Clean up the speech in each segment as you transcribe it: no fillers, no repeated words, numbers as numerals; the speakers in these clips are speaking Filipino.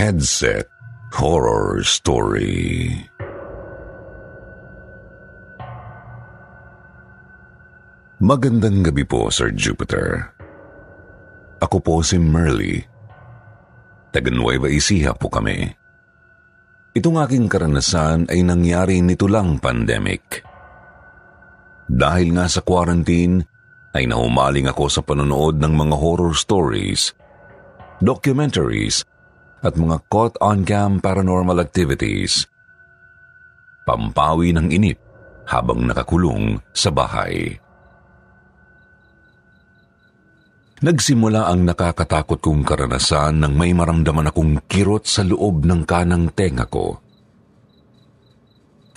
Headset Horror Story. Magandang gabi po, Sir Jupiter. Ako po si Merly. Taga Nueva Ecija po kami. Itong aking karanasan ay nangyari nito lang pandemic. Dahil nga sa quarantine, ay nahumaling ako sa panonood ng mga horror stories, documentaries, at mga caught-on-cam paranormal activities. Pampawi ng init habang nakakulong sa bahay. Nagsimula ang nakakatakot kong karanasan nang may maramdaman akong kirot sa loob ng kanang tenga ko.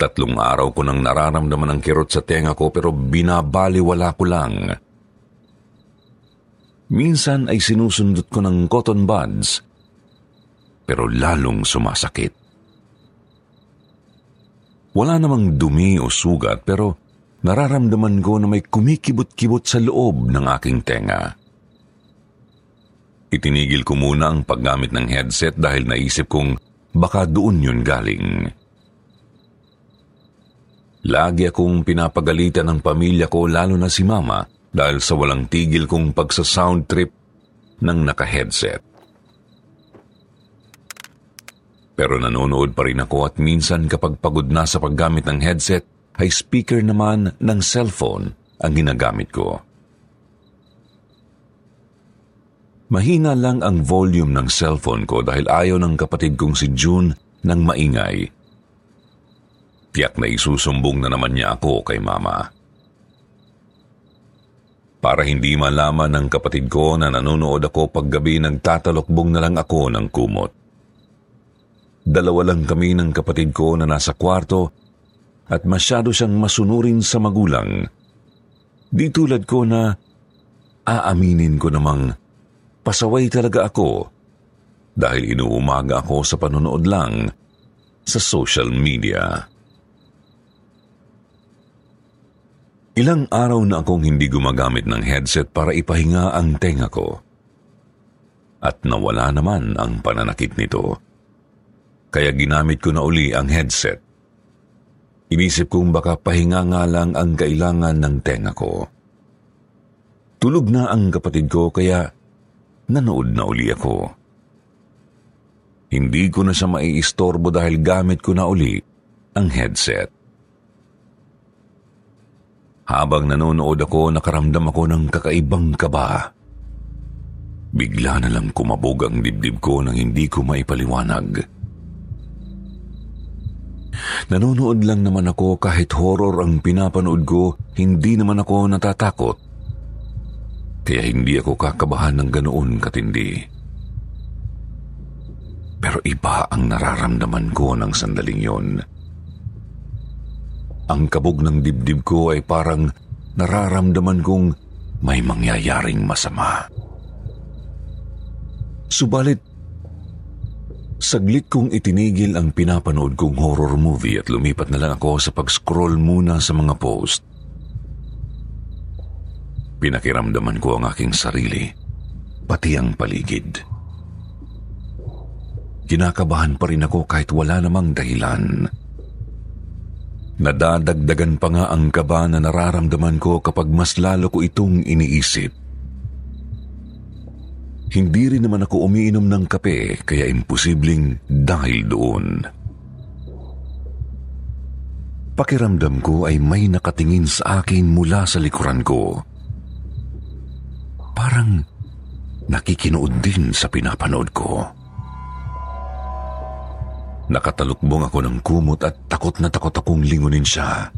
3 araw ko nang nararamdaman ang kirot sa tenga ko pero binabaliwala ko lang. Minsan ay sinusundot ko ng cotton buds pero lalong sumasakit. Wala namang dumi o sugat pero nararamdaman ko na may kumikibot-kibot sa loob ng aking tenga. Itinigil ko muna ang paggamit ng headset dahil naisip kong baka doon yun galing. Lagi akong pinapagalitan ng pamilya ko lalo na si Mama dahil sa walang tigil kong pagsasound trip ng naka-headset. Pero nanonood pa rin ako at minsan kapag pagod na sa paggamit ng headset, ay speaker naman ng cellphone ang ginagamit ko. Mahina lang ang volume ng cellphone ko dahil ayaw ng kapatid kong si June ng maingay. Tiyak na isusumbong na naman niya ako kay Mama. Para hindi malaman ng kapatid ko na nanonood ako paggabi, nagtatalokbong na lang ako ng kumot. 2 lang kami ng kapatid ko na nasa kwarto at masyado siyang masunurin sa magulang. Di tulad ko na aaminin ko namang pasaway talaga ako dahil inuumaga ako sa panonood lang sa social media. Ilang araw na akong hindi gumagamit ng headset para ipahinga ang tenga ko at nawala naman ang pananakit nito. Kaya ginamit ko na uli ang headset. Inisip kong baka pahinga nga lang ang kailangan ng tenga ko. Tulog na ang kapatid ko kaya nanood na uli ako. Hindi ko na siya maiistorbo dahil gamit ko na uli ang headset. Habang nanonood ako, nakaramdam ako ng kakaibang kaba. Bigla na lang kumabog ang dibdib ko nang hindi ko maipaliwanag. Nanonood lang naman ako kahit horror ang pinapanood ko, hindi naman ako natatakot. Kaya hindi ako kakabahan ng ganoon katindi. Pero iba ang nararamdaman ko ng sandaling yon. Ang kabog ng dibdib ko ay parang nararamdaman kong may mangyayaring masama. Subalit, saglit kong itinigil ang pinapanood kong horror movie at lumipat na lang ako sa pag-scroll muna sa mga post. Pinakiramdaman ko ang aking sarili, pati ang paligid. Kinakabahan pa rin ako kahit wala namang dahilan. Nadadagdagan pa nga ang kaba na nararamdaman ko kapag mas lalo ko itong iniisip. Hindi rin naman ako umiinom ng kape, kaya imposibleng dahil doon. Pakiramdam ko ay may nakatingin sa akin mula sa likuran ko. Parang nakikinood din sa pinapanood ko. Nakatalukbong ako ng kumot at takot na takot akong lingunin siya.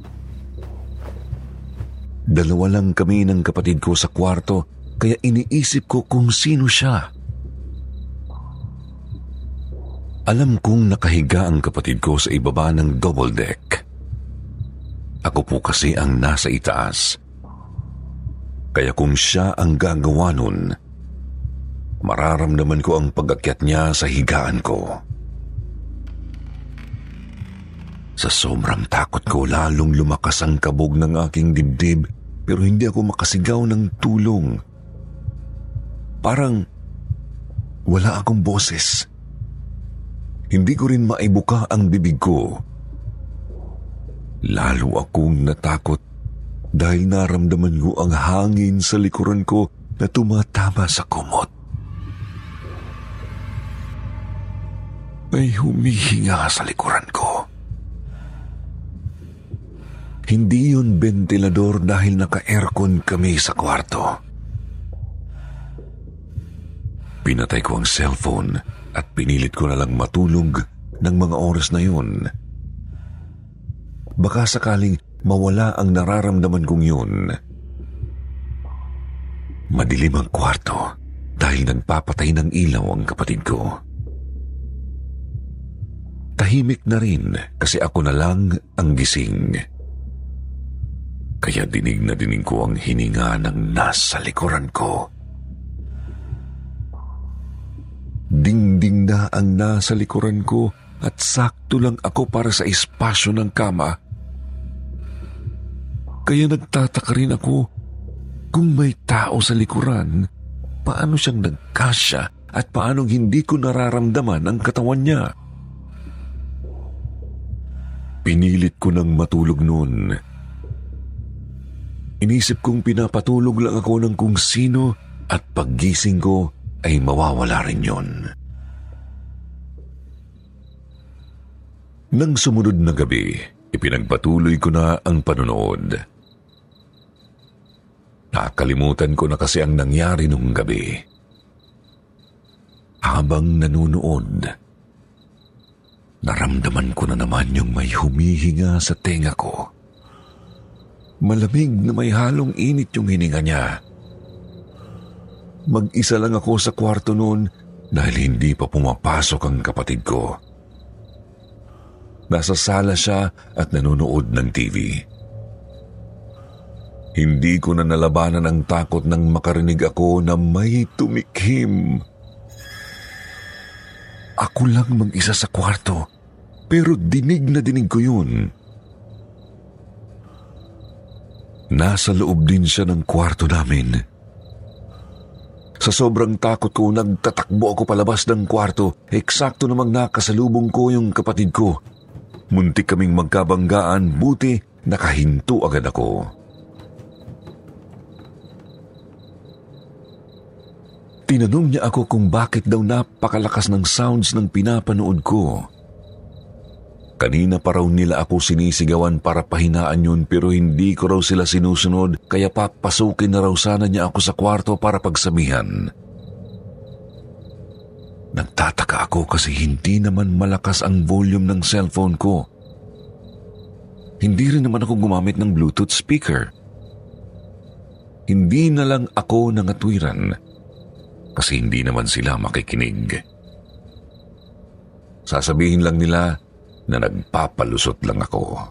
Dalawa lang kami ng kapatid ko sa kwarto kaya iniisip ko kung sino siya. Alam kong nakahiga ang kapatid ko sa ibaba ng double deck. Ako po kasi ang nasa itaas. Kaya kung siya ang gagawa nun, mararamdaman ko ang pag-akyat niya sa higaan ko. Sa sobrang takot ko, lalong lumakas ang kabog ng aking dibdib pero hindi ako makasigaw ng tulong. Parang wala akong boses. Hindi ko rin maibuka ang bibig ko. Lalo akong natakot dahil naramdaman ko ang hangin sa likuran ko na tumatama sa kumot. May humihinga sa likuran ko. Hindi yun bentilador dahil naka-aircon kami sa kwarto. Pinatay ko ang cellphone at pinilit ko na lang matulog ng mga oras na yun. Baka sakaling mawala ang nararamdaman kong yun. Madilim ang kwarto dahil nagpapatay ng ilaw ang kapatid ko. Tahimik na rin kasi ako na lang ang gising. Kaya dinig na dinig ko ang hininga ng nasa likuran ko. Dingding na ang nasa likuran ko at sakto lang ako para sa espasyo ng kama. Kaya nagtataka rin ako kung may tao sa likuran, paano siyang nagkasya at paano hindi ko nararamdaman ang katawan niya. Pinilit ko ng matulog noon. Inisip kong pinapatulog lang ako ng kung sino at paggising ko ay mawawala rin yun. Nang sumunod na gabi, ipinagpatuloy ko na ang panunood. Nakalimutan ko na kasi ang nangyari nung gabi. Habang nanunood, naramdaman ko na naman yung may humihinga sa tenga ko. Malamig na may halong init yung hininga niya. Mag-isa lang ako sa kwarto noon dahil hindi pa pumapasok ang kapatid ko. Nasa sala siya at nanonood ng TV. Hindi ko na nalabanan ang takot nang makarinig ako na may tumikhim. Ako lang mag-isa sa kwarto, pero dinig na dinig ko yun. Nasa loob din siya ng kwarto namin. Sa sobrang takot ko, nagtatakbo ako palabas ng kwarto. Eksakto namang nakasalubong ko yung kapatid ko. Muntik kaming magkabanggaan, buti nakahinto agad ako. Tinanong niya ako kung bakit daw napakalakas ng sounds ng pinapanood ko. Kanina pa raw nila ako sinisigawan para pahinaan yun pero hindi ko raw sila sinusunod kaya papasukin na raw sana niya ako sa kwarto para pagsabihan. Nagtataka ako kasi hindi naman malakas ang volume ng cellphone ko. Hindi rin naman ako gumamit ng Bluetooth speaker. Hindi na lang ako nangatwiran kasi hindi naman sila makikinig. Sasabihin lang nila na nagpapalusot lang ako.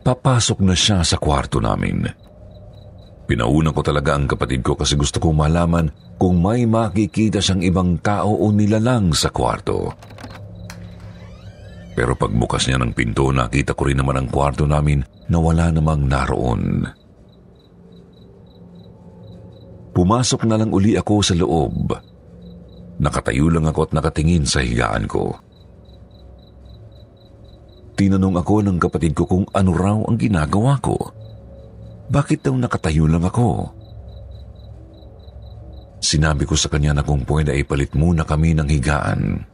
Papasok na siya sa kwarto namin. Pinauna ko talaga ang kapatid ko kasi gusto kong malaman kung may makikita siyang ibang tao o nilalang sa kwarto. Pero pagbukas niya ng pinto, nakita ko rin naman ang kwarto namin na wala namang naroon. Pumasok na lang uli ako sa loob. Nakatayo lang ako at nakatingin sa higaan ko. Tinanong ako ng kapatid ko kung ano raw ang ginagawa ko. Bakit daw nakatayo lang ako? Sinabi ko sa kanya na kung pwede ay palit muna kami ng higaan.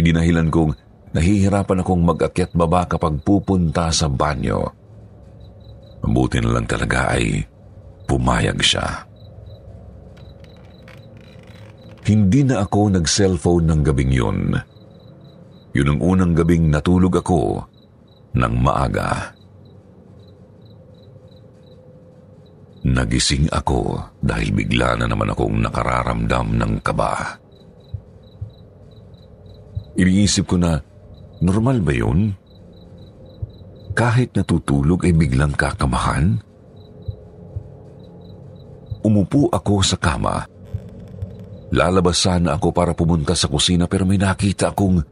Idinahilan kong nahihirapan akong mag-akyat baba kapag pupunta sa banyo. Mabuti na lang talaga ay pumayag siya. Hindi na ako nag-cellphone ng gabing yun. Yun ang unang gabing natulog ako ng maaga. Nagising ako dahil bigla na naman akong nakararamdam ng kaba. Iniisip ko na, normal ba yun? Kahit natutulog ay biglang kakabahan? Umupo ako sa kama. Lalabas sana ako para pumunta sa kusina pero may nakita akong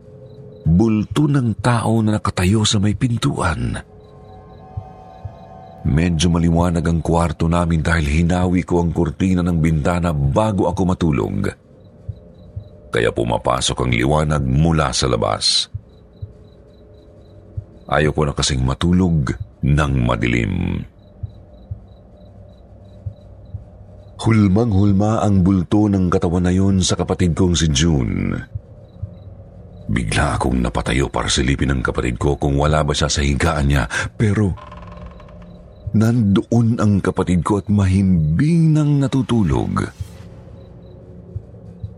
bulto ng tao na nakatayo sa may pintuan. Medyo maliwanag ang kwarto namin dahil hinawi ko ang kurtina ng bintana bago ako matulog. Kaya pumapasok ang liwanag mula sa labas. Ayaw ko na kasing matulog ng madilim. Hulmang-hulma ang bulto ng katawan na yun sa kapatid kong si June. Bigla akong napatayo para silipin ang kapatid ko kung wala ba siya sa higaan niya, pero nandoon ang kapatid ko at mahimbing nang natutulog.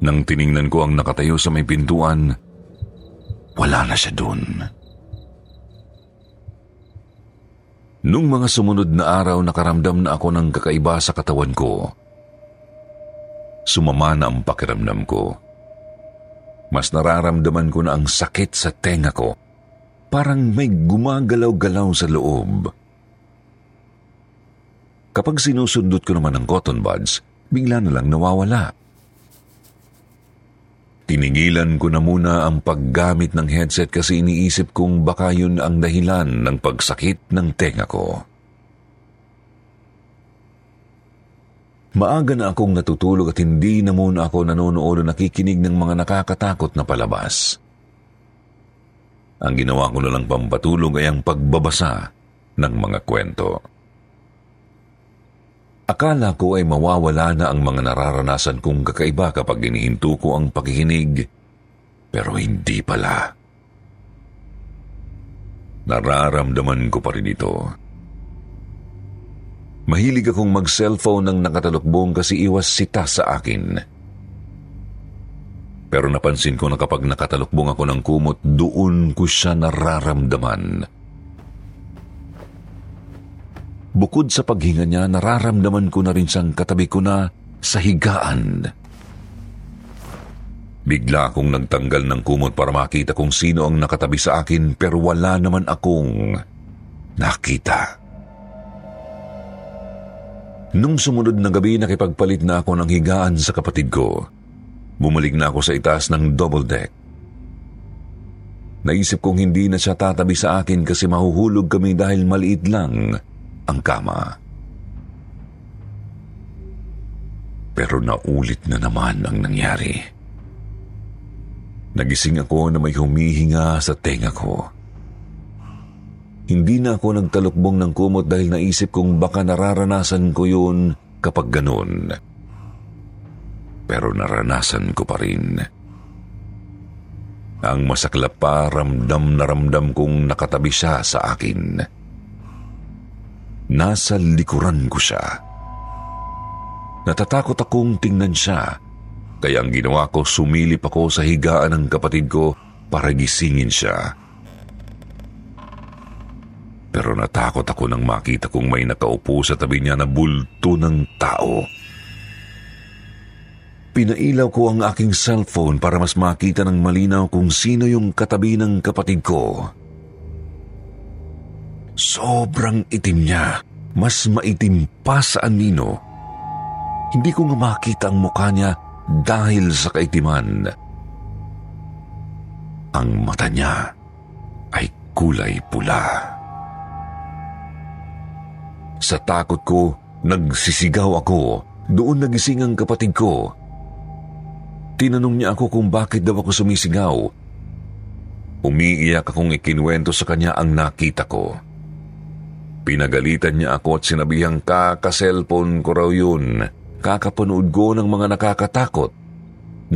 Nang tiningnan ko ang nakatayo sa may pintuan, wala na siya doon. Nung mga sumunod na araw, nakaramdam na ako ng kakaiba sa katawan ko. Sumama na ang pakiramdam ko. Mas nararamdaman ko na ang sakit sa tenga ko. Parang may gumagalaw-galaw sa loob. Kapag sinusundot ko naman ang cotton buds, bigla na lang nawawala. Tinigilan ko na muna ang paggamit ng headset kasi iniisip kong baka yun ang dahilan ng pagsakit ng tenga ko. Maaga na akong natutulog at hindi na muna ako nanonood o nakikinig ng mga nakakatakot na palabas. Ang ginawa ko na lang pampatulog ay ang pagbabasa ng mga kwento. Akala ko ay mawawala na ang mga nararanasan kong kakaiba kapag inihinto ko ang pakikinig, pero hindi pala. Nararamdaman ko pa rin ito. Mahilig akong mag-cellphone ng nakatalukbong kasi iwas sita sa akin. Pero napansin ko na kapag nakatalukbong ako ng kumot, doon ko siya nararamdaman. Bukod sa paghinga niya, nararamdaman ko na rin siyang katabi ko na sa higaan. Bigla akong nagtanggal ng kumot para makita kung sino ang nakatabi sa akin pero wala naman akong nakita. Nung sumunod na gabi, nakipagpalit na ako ng higaan sa kapatid ko. Bumalik na ako sa itaas ng double deck. Naisip kong hindi na siya tatabi sa akin kasi mahuhulog kami dahil maliit lang ang kama. Pero naulit na naman ang nangyari. Nagising ako na may humihinga sa tenga ko. Hindi na ako nagtalukbong ng kumot dahil naisip kong baka nararanasan ko yun kapag ganun. Pero naranasan ko pa rin. Ang masaklap pa, ramdam na ramdam kong nakatabi siya sa akin. Nasa likuran ko siya. Natatakot akong tingnan siya, kaya ang ginawa ko, sumilip ako sa higaan ng kapatid ko para gisingin siya. Pero natakot ako nang makita kong may nakaupo sa tabi niya na bulto ng tao. Pinailaw ko ang aking cellphone para mas makita ng malinaw kung sino yung katabi ng kapatid ko. Sobrang itim niya. Mas maitim pa sa anino. Hindi ko nga makita ang mukha niya dahil sa kaitiman. Ang mata niya ay kulay pula. Sa takot ko, nagsisigaw ako. Doon nagising ang kapatid ko. Tinanong niya ako kung bakit daw ako sumisigaw. Umiiyak akong ikinuwento sa kanya ang nakita ko. Pinagalitan niya ako at sinabihang kakaselpon ko raw yun. Kakapanood ko ng mga nakakatakot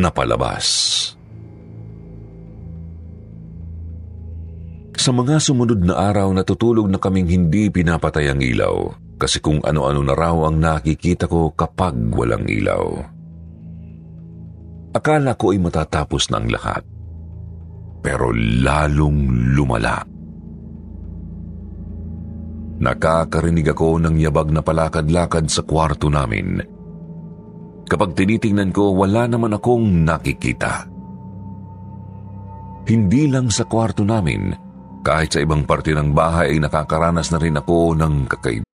na palabas. Sa mga sumunod na araw, natutulog na kaming hindi pinapatay ang ilaw kasi kung ano-ano na raw ang nakikita ko kapag walang ilaw. Akala ko ay matatapos na ang lahat, pero lalong lumala. Nakakarinig ako ng yabag na palakad-lakad sa kwarto namin. Kapag tinitingnan ko, wala naman akong nakikita. Hindi lang sa kwarto namin, kahit sa ibang parte ng bahay ay nakakaranas na rin ako ng kakaiba.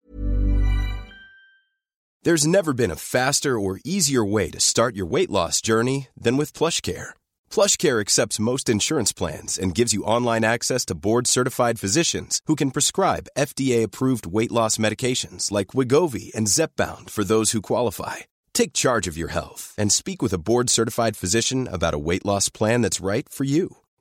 There's never been a faster or easier way to start your weight loss journey than with Plush Care. Plush Care accepts most insurance plans and gives you online access to board-certified physicians who can prescribe FDA-approved weight loss medications like Wigovi and Zepbound for those who qualify. Take charge of your health and speak with a board-certified physician about a weight loss plan that's right for you.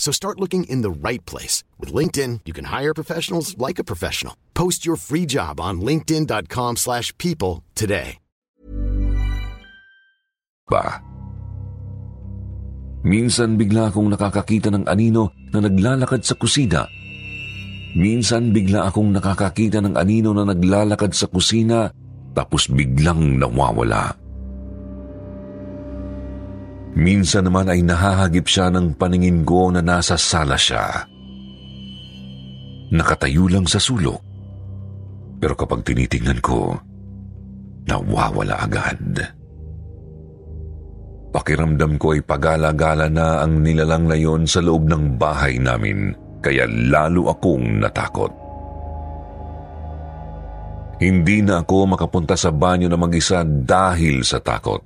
So start looking in the right place. With LinkedIn, you can hire professionals like a professional. Post your free job on linkedin.com/people today. Minsan bigla akong nakakakita ng anino na naglalakad sa kusina. Minsan bigla akong nakakakita ng anino na naglalakad sa kusina tapos biglang nawawala. Minsan naman ay nahahagip siya ng paningin ko na nasa sala siya. Nakatayo lang sa sulok. Pero kapag tinitingnan ko, nawawala agad. Pakiramdam ko ay pagala-gala na ang nilalang na yon sa loob ng bahay namin, kaya lalo akong natakot. Hindi na ako makapunta sa banyo na mag-isa dahil sa takot.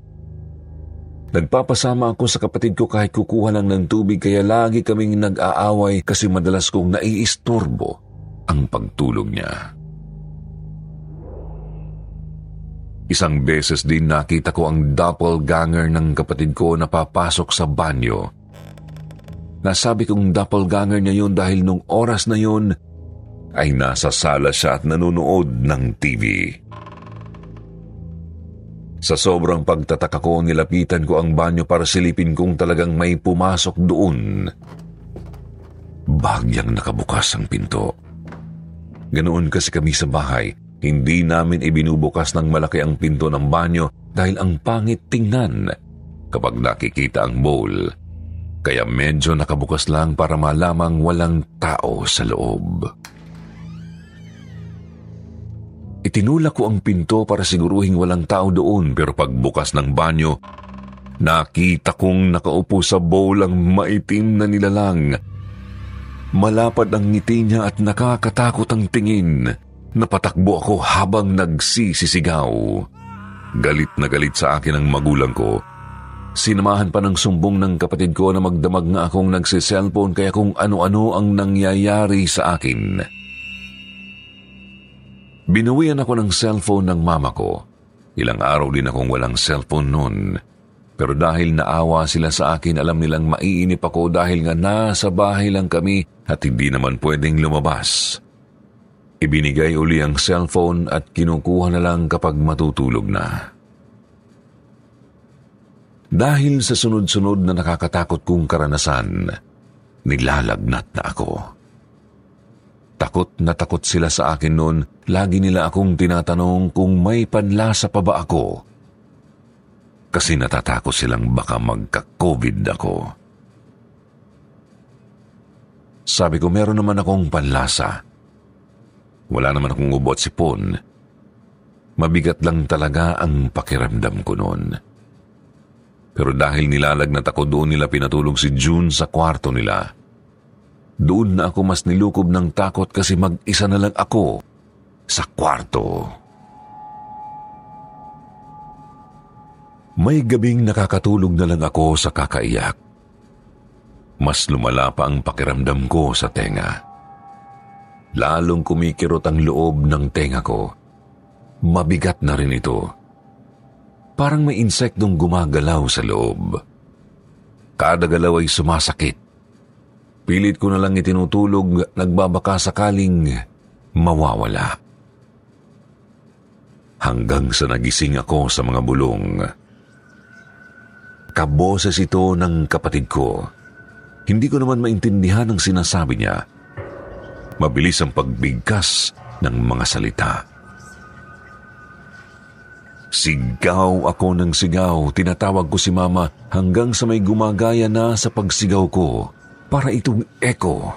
Nagpapasama ako sa kapatid ko kahit kukuha lang ng tubig, kaya lagi kaming nag-aaway kasi madalas kong naiistorbo ang pagtulog niya. Isang beses din nakita ko ang doppelganger ng kapatid ko na papasok sa banyo. Nasabi kong doppelganger niya yun dahil nung oras na yun ay nasa sala siya at nanonood ng TV. Sa sobrang pagtataka ko, nilapitan ko ang banyo para silipin kung talagang may pumasok doon. Bagyang nakabukas ang pinto. Ganoon kasi kami sa bahay. Hindi namin ibinubukas ng malaki ang pinto ng banyo dahil ang pangit tingnan kapag nakikita ang bowl. Kaya medyo nakabukas lang para malamang walang tao sa loob. Itinulak ko ang pinto para siguruhing walang tao doon, pero pagbukas ng banyo, nakita kong nakaupo sa bowl ang maitim na nilalang. Malapad ang ngiti niya at nakakatakot ang tingin. Napatakbo ako habang nagsisisigaw. Galit na galit sa akin ang magulang ko. Sinamahan pa ng sumbong ng kapatid ko na magdamag na akong nagsiselfon kaya kung ano-ano ang nangyayari sa akin. Binawian ako ng cellphone ng mama ko. Ilang araw din akong walang cellphone noon. Pero dahil naawa sila sa akin, alam nilang maiinip ako dahil nga nasa bahay lang kami at hindi naman pwedeng lumabas. Ibinigay uli ang cellphone at kinukuha na lang kapag matutulog na. Dahil sa sunod-sunod na nakakatakot kong karanasan, nilalagnat na ako. Takot na takot sila sa akin noon, lagi nila akong tinatanong kung may panlasa pa ba ako. Kasi natatakot silang baka magka-COVID ako. Sabi ko meron naman akong panlasa. Wala naman akong ubo at sipon. Mabigat lang talaga ang pakiramdam ko noon. Pero dahil nilalagnat ako, doon nila pinatulog si June sa kwarto nila. Doon na ako mas nilukob ng takot kasi mag-isa na lang ako sa kwarto. May gabing nakakatulog na lang ako sa kakaiyak. Mas lumala pa ang pakiramdam ko sa tenga. Lalong kumikirot ang loob ng tenga ko. Mabigat na rin ito. Parang may insektong gumagalaw sa loob. Kada galaw ay sumasakit. Pilit ko na lang itinutulog, nagbabaka sakaling mawawala. hanggang sa nagising ako sa mga bulong. Kaboses ito ng kapatid ko. Hindi ko naman maintindihan ang sinasabi niya. Mabilis ang pagbigkas ng mga salita. Sigaw ako ng sigaw. Tinatawag ko si Mama hanggang sa may gumagaya na sa pagsigaw ko. Para itong echo.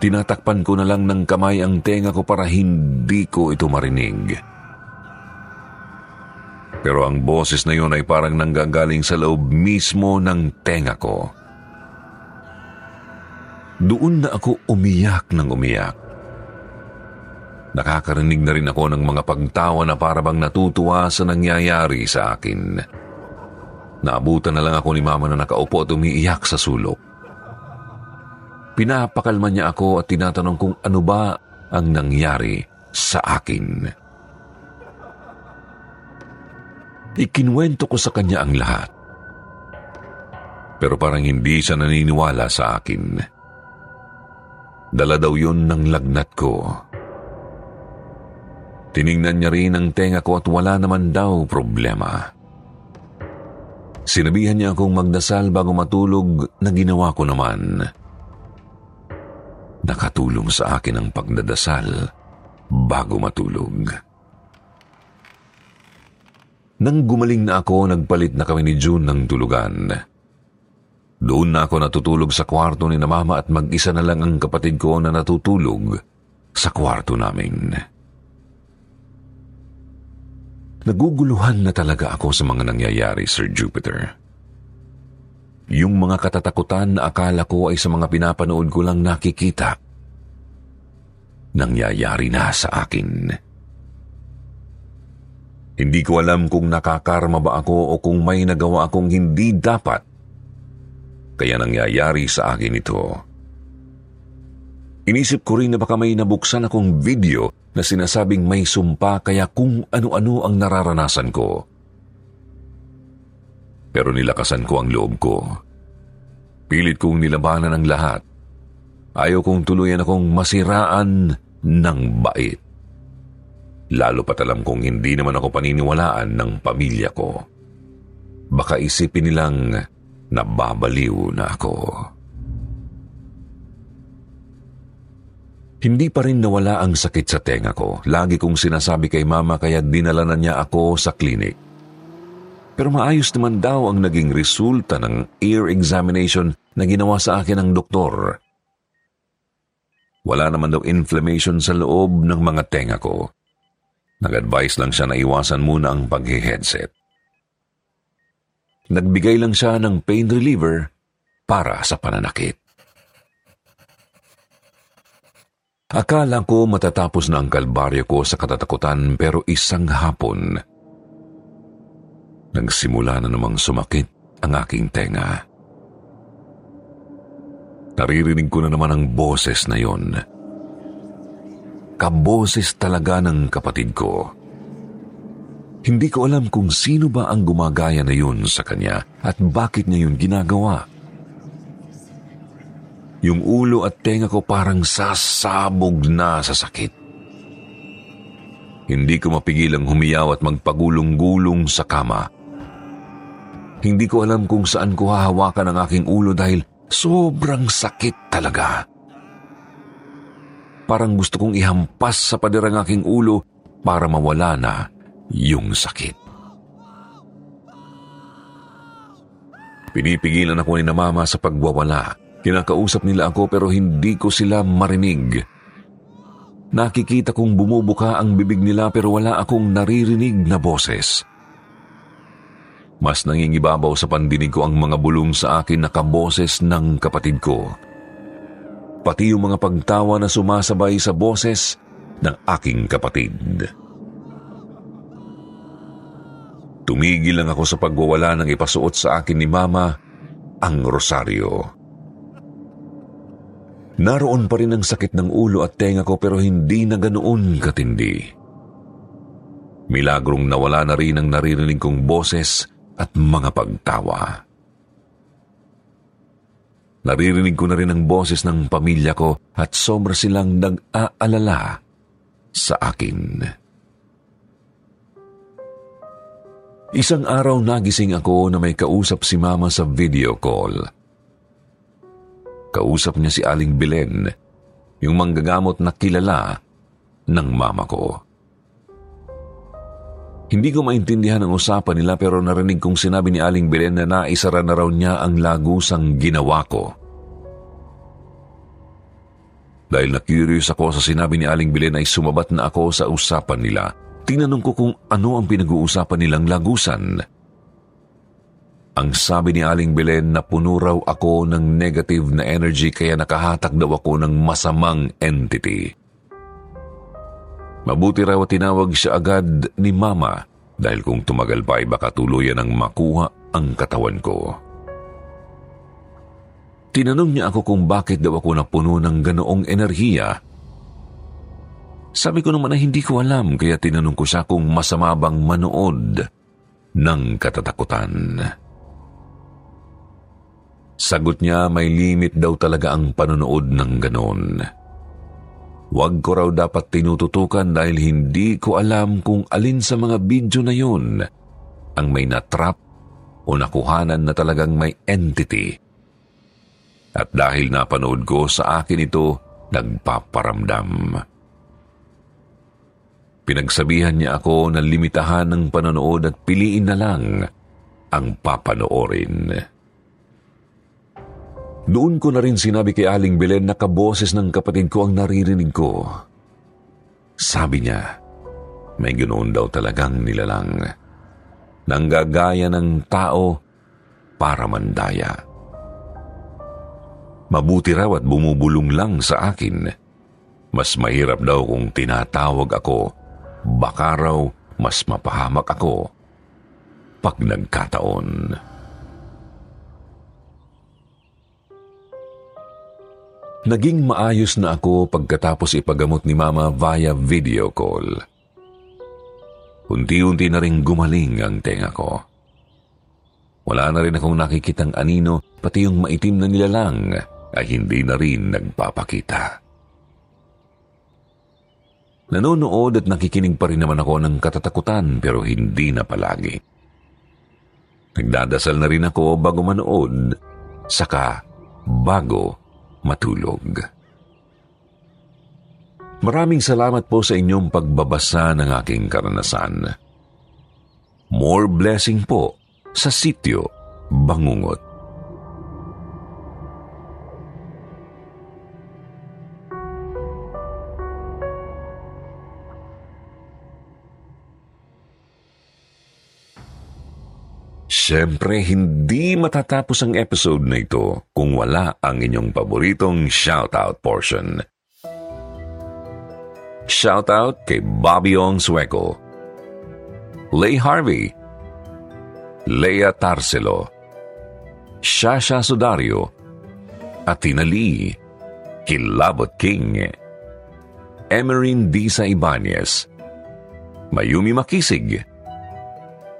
Tinatakpan ko na lang ng kamay ang tenga ko para hindi ko ito marinig. Pero ang boses na yun ay parang nanggagaling sa loob mismo ng tenga ko. Doon na ako umiyak ng umiyak. Nakakarinig na rin ako ng mga pagtawa na parabang natutuwa sa nangyayari sa akin. Naabutan na lang ako ni Mama na nakaupo at umiiyak sa sulok. Pinapakalma niya ako at tinatanong kung ano ba ang nangyari sa akin. Ikinuwento ko sa kanya ang lahat. Pero parang hindi siya naniniwala sa akin. Dala daw yun ng lagnat ko. Tiningnan niya rin ang tenga ko at wala naman daw problema. Sinabihan niya akong magdasal bago matulog na ginawa ko naman. Nakatulong sa akin ang pagdadasal bago matulog. Nang gumaling na ako, nagpalit na kami ni June ng tulugan. Doon na ako natutulog sa kwarto ni na Mama at mag-isa na lang ang kapatid ko na natutulog sa kwarto namin. Naguguluhan na talaga ako sa mga nangyayari, Sir Jupiter. Yung mga katatakutan na akala ko ay sa mga pinapanood ko lang nakikita, nangyayari na sa akin. Hindi ko alam kung nakakarma ba ako o kung may nagawa akong hindi dapat. Kaya nangyayari sa akin ito. Inisip ko rin na baka may nabuksan akong video na sinasabing may sumpa kaya kung ano-ano ang nararanasan ko. Pero nilakasan ko ang loob ko. Pilit kong nilabanan ang lahat. Ayaw kong tuluyan akong masiraan ng bait. Lalo pat alam kong hindi naman ako paniniwalaan ng pamilya ko. Baka isipin nilang nababaliw na ako. Hindi pa rin nawala ang sakit sa tenga ko. Lagi kong sinasabi kay Mama kaya dinala na niya ako sa klinik. Pero maayos naman daw ang naging resulta ng ear examination na ginawa sa akin ng doktor. Wala naman daw inflammation sa loob ng mga tenga ko. Nag-advise lang siya na iwasan muna ang pag-headset. Nagbigay lang siya ng pain reliever para sa pananakit. Akala ko matatapos na ang kalbaryo ko sa katatakutan pero isang hapon, nagsimula na namang sumakit ang aking tenga. Naririnig ko na naman ang boses na yon. Kaboses talaga ng kapatid ko. Hindi ko alam kung sino ba ang gumagaya na yun sa kanya at bakit niya yun ginagawa. Yung ulo at tenga ko parang sasabog na sa sakit. Hindi ko mapigilang humiyaw at magpagulong-gulong sa kama. Hindi ko alam kung saan ko hahawakan ang aking ulo dahil sobrang sakit talaga. Parang gusto kong ihampas sa pader ang aking ulo para mawala na yung sakit. Pinipigilan ako ni na Mama sa pagwawala. Kinakausap nila ako pero hindi ko sila marinig. Nakikita kong bumubuka ang bibig nila pero wala akong naririnig na boses. Mas nangingibabaw sa pandinig ko ang mga bulong sa akin na kaboses ng kapatid ko. Pati yung mga pagtawa na sumasabay sa boses ng aking kapatid. Tumigil lang ako sa pagwawala nang ipasuot sa akin ni Mama ang rosaryo. Naroon pa rin ang sakit ng ulo at tenga ko pero hindi na ganoon katindi. Milagrong nawala na rin ang naririnig kong boses at mga pagtawa. Naririnig ko na rin ang boses ng pamilya ko at sobra silang nag-aalala sa akin. Isang araw nagising ako na may kausap si Mama sa video call. Kausap niya si Aling Belen, yung manggagamot na kilala ng mama ko. Hindi ko maintindihan ang usapan nila pero narinig kong sinabi ni Aling Belen na naisara na raw niya ang lagusang ginawa ko. Dahil na-curious ako sa sinabi ni Aling Belen ay sumabat na ako sa usapan nila. Tinanong ko kung ano ang pinag-uusapan nilang lagusan. Ang sabi ni Aling Belen na puno raw ako ng negative na energy kaya nakahatak daw ako ng masamang entity. Mabuti raw tinawag siya agad ni Mama dahil kung tumagal pa ay baka tuluyan ang makuha ang katawan ko. Tinanong niya ako kung bakit daw ako napuno ng ganoong enerhiya. Sabi ko naman na hindi ko alam kaya tinanong ko siya kung masama bang manood ng katatakutan. Sagot niya may limit daw talaga ang panonood ng ganon. Huwag ko raw dapat tinututukan dahil hindi ko alam kung alin sa mga video na yun ang may natrap o nakuhanan na talagang may entity. At dahil napanood ko sa akin ito, nagpaparamdam. Pinagsabihan niya ako na limitahan ng panonood at piliin na lang ang papanoorin. Doon ko na rin sinabi kay Aling Belen na kaboses ng kapatid ko ang naririnig ko. Sabi niya, may ganoon daw talagang nilalang. Nanggagaya ng tao para mandaya. Mabuti raw at bumubulong lang sa akin. Mas mahirap daw kung tinatawag ako. Baka raw mas mapahamak ako pag nagkataon. Naging maayos na ako pagkatapos ipagamot ni Mama via video call. Unti-unti na rin gumaling ang tenga ko. Wala na rin akong nakikitang anino, pati yung maitim na nilalang ay hindi na rin nagpapakita. Nanonood at nakikinig pa rin naman ako ng katatakutan pero hindi na palagi. Nagdadasal na rin ako bago manood, saka bago matulog. Maraming salamat po sa inyong pagbabasa ng aking karanasan. More blessing po sa Sitio Bangungot. Siyempre, hindi matatapos ang episode na ito kung wala ang inyong paboritong shoutout portion. Shoutout kay Bobby Ong Sueco, Leigh Harvey, Lea Tarselo, Shasha Sudario, Atina Lee, Kilabot King, Emerine Disa Ibanez, Mayumi Makisig,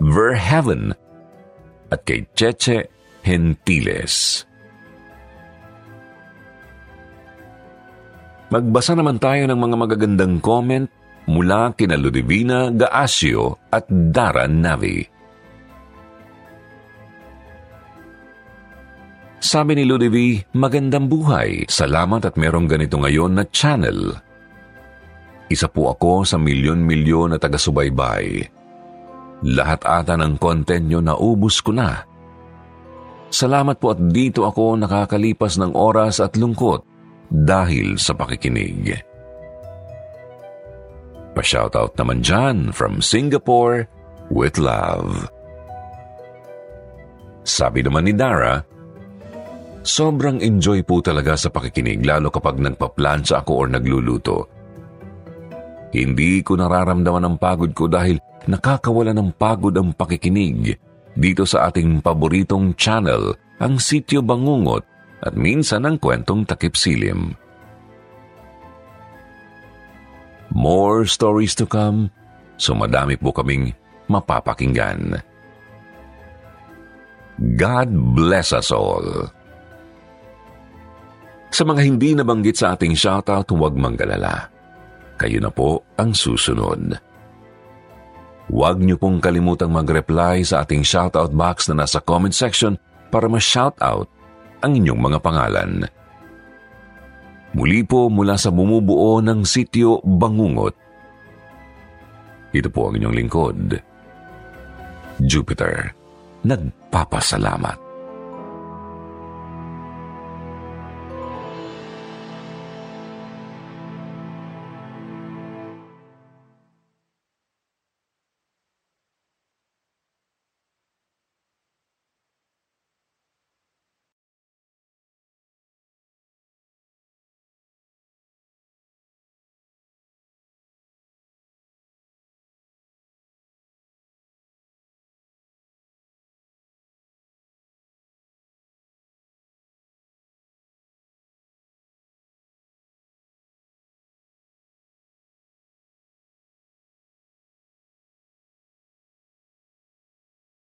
Verheaven, at kay Cheche Gentiles. Magbasa naman tayo ng mga magagandang comment mula kina Ludivina Gaasio at Dara Navi. Sabi ni Ludivi, magandang buhay. Salamat at merong ganito ngayon na channel. Isa po ako sa milyon-milyon na taga-subaybay. Lahat ata ng content nyo naubos ko na. Salamat po at dito ako nakakalipas ng oras at lungkot dahil sa pakikinig. Pa-shoutout naman dyan from Singapore with love. Sabi naman ni Dara, sobrang enjoy po talaga sa pakikinig lalo kapag nagpa-plancha ako or nagluluto. Hindi ko nararamdaman ang pagod ko dahil nakakawala ng pagod ang pakikinig dito sa ating paboritong channel, ang Sitio Bangungot at minsan ang Kwentong Takipsilim. More stories to come, so madami po kaming mapapakinggan. God bless us all. Sa mga hindi nabanggit sa ating shoutout, huwag manggalala. Kayo na po ang susunod. Huwag niyo pong kalimutang mag-reply sa ating shoutout box na nasa comment section para ma-shoutout ang inyong mga pangalan. Muli po mula sa bumubuo ng Sitio Bangungot. Ito po ang inyong lingkod, Jupiter. Nagpapasalamat.